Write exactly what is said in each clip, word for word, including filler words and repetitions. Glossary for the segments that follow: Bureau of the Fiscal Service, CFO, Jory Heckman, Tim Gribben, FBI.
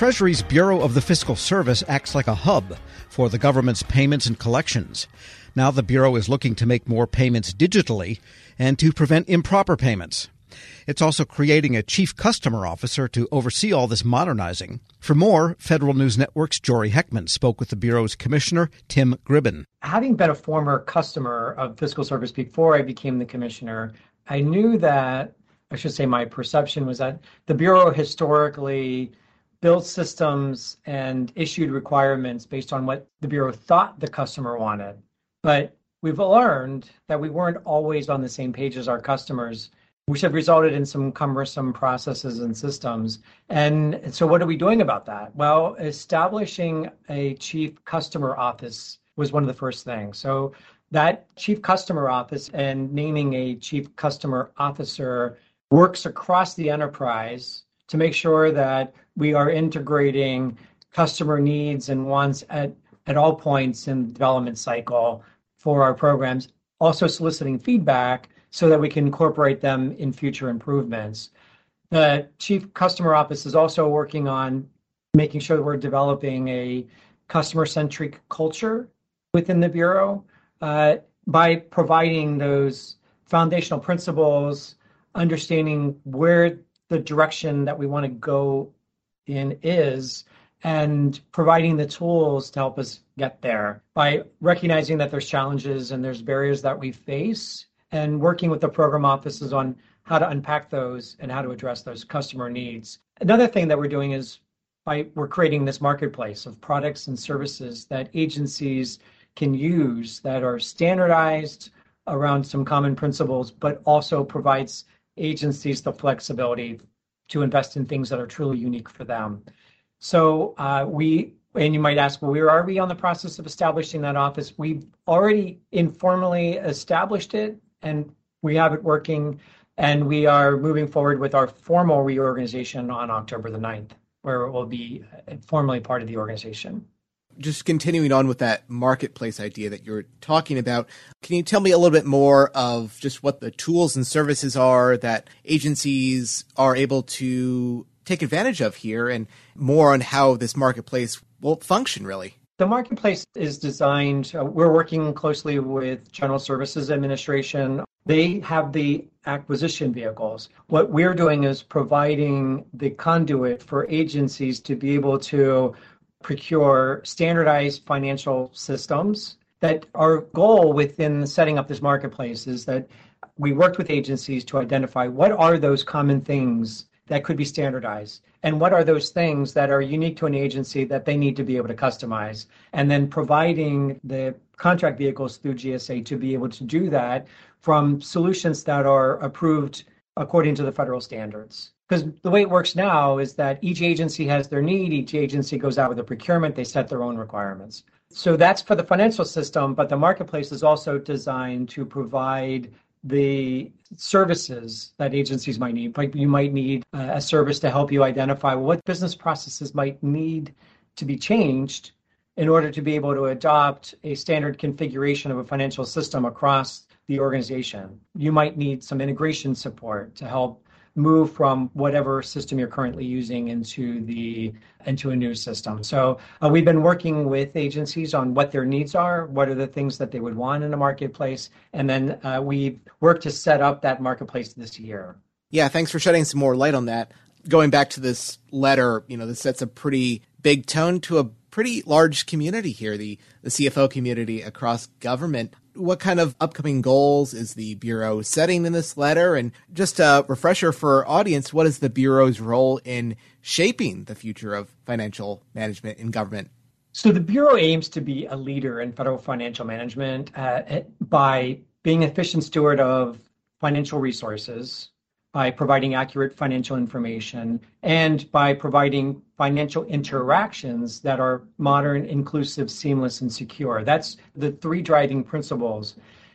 Treasury's Bureau of the Fiscal Service acts like a hub for the government's payments and collections. Now the Bureau is looking to make more payments digitally and to prevent improper payments. It's also creating a chief customer officer to oversee all this modernizing. For more, Federal News Network's Jory Heckman spoke with the Bureau's commissioner, Tim Gribben. Having been a former customer of Fiscal Service before I became the commissioner, I knew that, I should say my perception was that the Bureau historically built systems and issued requirements based on what the Bureau thought the customer wanted. But we've learned that we weren't always on the same page as our customers, which have resulted in some cumbersome processes and systems. And so what are we doing about that? Well, establishing a chief customer office was one of the first things. So that chief customer office and naming a chief customer officer works across the enterprise to make sure that we are integrating customer needs and wants at, at all points in the development cycle for our programs, also soliciting feedback so that we can incorporate them in future improvements. The Chief Customer Office is also working on making sure that we're developing a customer-centric culture within the Bureau uh, by providing those foundational principles, understanding where the direction that we want to go in is, and providing the tools to help us get there by recognizing that there's challenges and there's barriers that we face, and working with the program offices on how to unpack those and how to address those customer needs. Another thing that we're doing is by we're creating this marketplace of products and services that agencies can use that are standardized around some common principles, but also provides agencies the flexibility to invest in things that are truly unique for them. So uh, we, and you might ask, well, where are we on the process of establishing that office? We've already informally established it, and we have it working, and we are moving forward with our formal reorganization on October the ninth, where it will be formally part of the organization. Just continuing on with that marketplace idea that you're talking about, can you tell me a little bit more of just what the tools and services are that agencies are able to take advantage of here, and more on how this marketplace will function, really? The marketplace is designed, uh, we're working closely with General Services Administration. They have the acquisition vehicles. What we're doing is providing the conduit for agencies to be able to procure standardized financial systems. That our goal within setting up this marketplace is that we worked with agencies to identify what are those common things that could be standardized, and what are those things that are unique to an agency that they need to be able to customize, and then providing the contract vehicles through G S A to be able to do that from solutions that are approved according to the federal standards. Because the way it works now is that each agency has their need, each agency goes out with a procurement, they set their own requirements. So that's for the financial system, but the marketplace is also designed to provide the services that agencies might need. Like you might need a service to help you identify what business processes might need to be changed in order to be able to adopt a standard configuration of a financial system across the organization. You might need some integration support to help move from whatever system you're currently using into the into a new system. So uh, we've been working with agencies on what their needs are, what are the things that they would want in the marketplace, and then uh, we worked to set up that marketplace this year. Yeah, thanks for shedding some more light on that. Going back to this letter, you know, this sets a pretty big tone to a pretty large community here, the, the C F O community across government. What kind of upcoming goals is the Bureau setting in this letter? And just a refresher for our audience, what is the Bureau's role in shaping the future of financial management in government? So the Bureau aims to be a leader in federal financial management uh, by being an efficient steward of financial resources, by providing accurate financial information, and by providing financial interactions that are modern, inclusive, seamless, and secure. That's the three driving principles.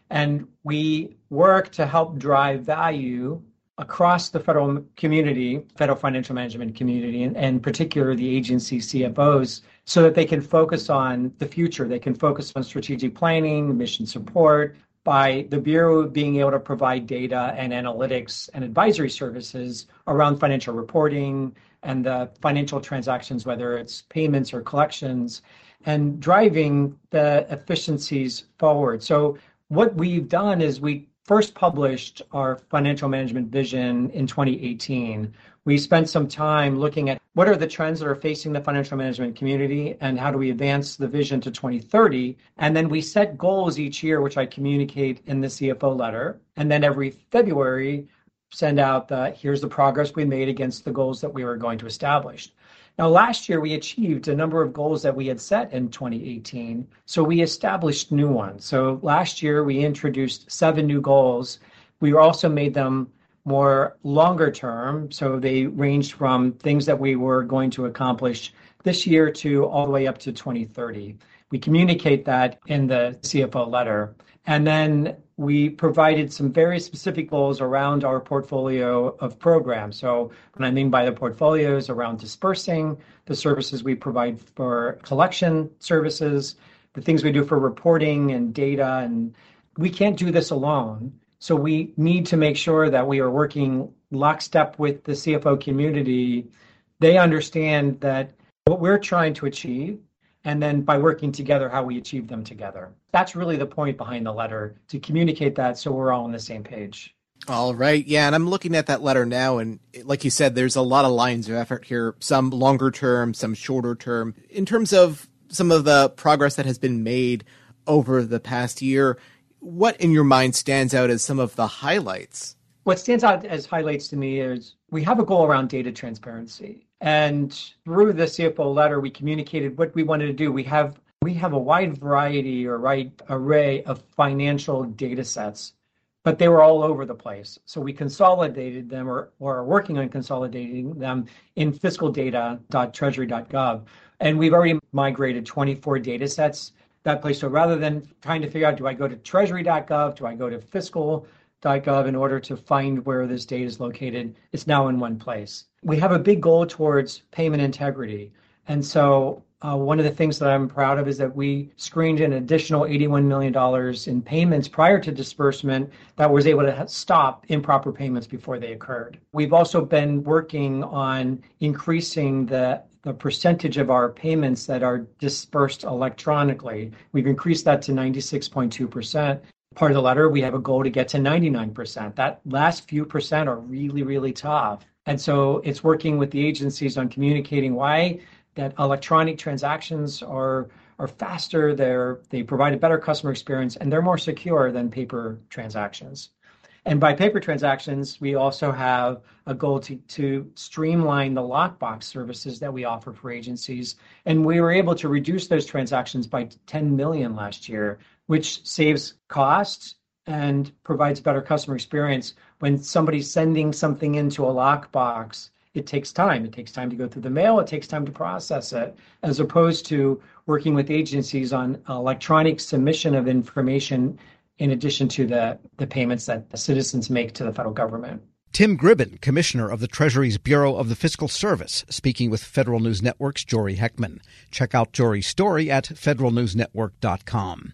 And we work to help drive value across the federal community, federal financial management community, and, and in particular the agency C F Os, so that they can focus on the future. They can focus on strategic planning, mission support, by the Bureau being able to provide data and analytics and advisory services around financial reporting and the financial transactions, whether it's payments or collections, and driving the efficiencies forward. So what we've done is we first published our financial management vision in twenty eighteen. We spent some time looking at what are the trends that are facing the financial management community and how do we advance the vision to twenty thirty. And then we set goals each year, which I communicate in the C F O letter. And then every February, send out the, here's the progress we made against the goals that we were going to establish. Now, last year, we achieved a number of goals that we had set in twenty eighteen, so we established new ones. So last year, we introduced seven new goals. We also made them more longer term, so they ranged from things that we were going to accomplish this year to all the way up to twenty thirty. We communicate that in the C F O letter. And then we provided some very specific goals around our portfolio of programs. So what I mean by the portfolio is around dispersing, the services we provide for collection services, the things we do for reporting and data. And we can't do this alone. So we need to make sure that we are working lockstep with the C F O community. They understand that what we're trying to achieve, and then by working together, how we achieve them together. That's really the point behind the letter, to communicate that so we're all on the same page. All right. Yeah. And I'm looking at that letter now. And like you said, there's a lot of lines of effort here, some longer term, some shorter term. In terms of some of the progress that has been made over the past year, what in your mind stands out as some of the highlights? What stands out as highlights to me is we have a goal around data transparency. And through the C F O letter, we communicated what we wanted to do. We have we have a wide variety or wide array of financial data sets, but they were all over the place. So we consolidated them or, or are working on consolidating them in fiscal data dot treasury dot gov. And we've already migrated twenty-four data sets that place. So rather than trying to figure out, do I go to treasury dot gov? Do I go to fiscal dot gov in order to find where this data is located? It's now in one place. We have a big goal towards payment integrity. And so uh, one of the things that I'm proud of is that we screened an additional eighty-one million dollars in payments prior to disbursement that was able to stop improper payments before they occurred. We've also been working on increasing the, the percentage of our payments that are dispersed electronically. We've increased that to ninety-six point two percent. Part of the letter, we have a goal to get to ninety-nine percent. That last few percent are really, really tough. And so it's working with the agencies on communicating why that electronic transactions are are faster, they're, they provide a better customer experience, and they're more secure than paper transactions. And by paper transactions, we also have a goal to, to streamline the lockbox services that we offer for agencies. And we were able to reduce those transactions by ten million last year, which saves costs and provides better customer experience. When somebody's sending something into a lockbox, it takes time. It takes time to go through the mail. It takes time to process it, as opposed to working with agencies on electronic submission of information in addition to the, the payments that the citizens make to the federal government. Tim Gribben, Commissioner of the Treasury's Bureau of the Fiscal Service, speaking with Federal News Network's Jory Heckman. Check out Jory's story at federal news network dot com.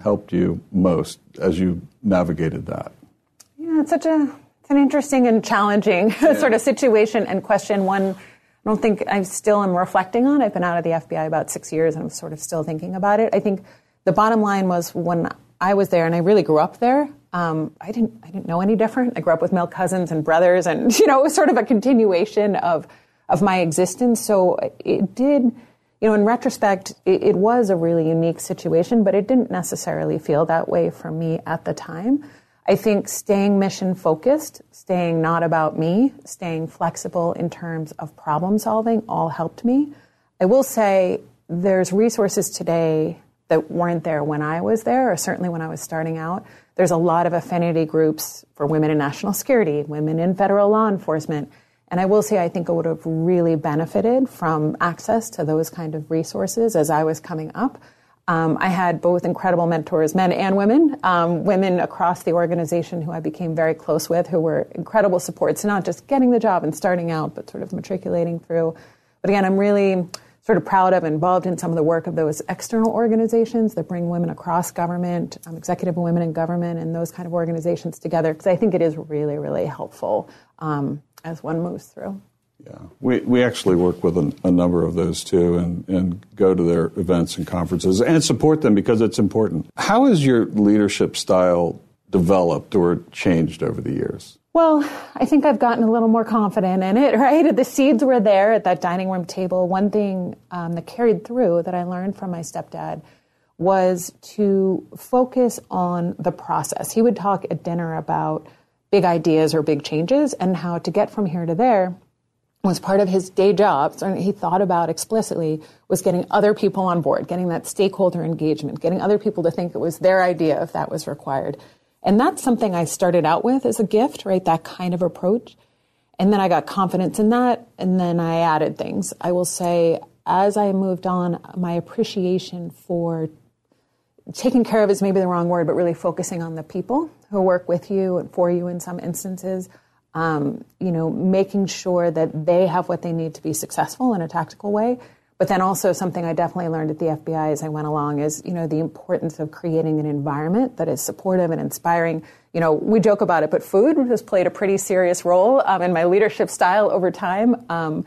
helped you most as you navigated that? Yeah, it's such a it's an interesting and challenging yeah. sort of situation and question. One, I don't think I still am reflecting on. I've been out of the F B I about six years, and I'm sort of still thinking about it. I think the bottom line was when I was there, and I really grew up there. Um, I didn't I didn't know any different. I grew up with male cousins and brothers, and you know, it was sort of a continuation of of my existence. So it did, you know, in retrospect, it, it was a really unique situation, but it didn't necessarily feel that way for me at the time. I think staying mission focused, staying not about me, staying flexible in terms of problem solving all helped me. I will say there's resources today that weren't there when I was there, or certainly when I was starting out. There's a lot of affinity groups for women in national security, women in federal law enforcement. And I will say I think I would have really benefited from access to those kind of resources as I was coming up. Um, I had both incredible mentors, men and women, um, women across the organization who I became very close with, who were incredible supports, not just getting the job and starting out, but sort of matriculating through. But again, I'm really sort of proud of, involved in some of the work of those external organizations that bring women across government, um, executive women in government, and those kind of organizations together, because I think it is really, really helpful um, as one moves through. Yeah, we we actually work with a, a number of those too, and, and go to their events and conferences and support them because it's important. How has your leadership style developed or changed over the years? Well, I think I've gotten a little more confident in it, right? The seeds were there at that dining room table. One thing um, that carried through that I learned from my stepdad was to focus on the process. He would talk at dinner about big ideas or big changes and how to get from here to there was part of his day job. So he thought about explicitly was getting other people on board, getting that stakeholder engagement, getting other people to think it was their idea if that was required. And that's something I started out with as a gift, right? That kind of approach. And then I got confidence in that, and then I added things. I will say, as I moved on, my appreciation for taking care of is maybe the wrong word, but really focusing on the people who work with you and for you in some instances, um, you know, making sure that they have what they need to be successful in a tactical way. But then also something I definitely learned at the F B I as I went along is, you know, the importance of creating an environment that is supportive and inspiring. You know, we joke about it, but food has played a pretty serious role um, in my leadership style over time. Um,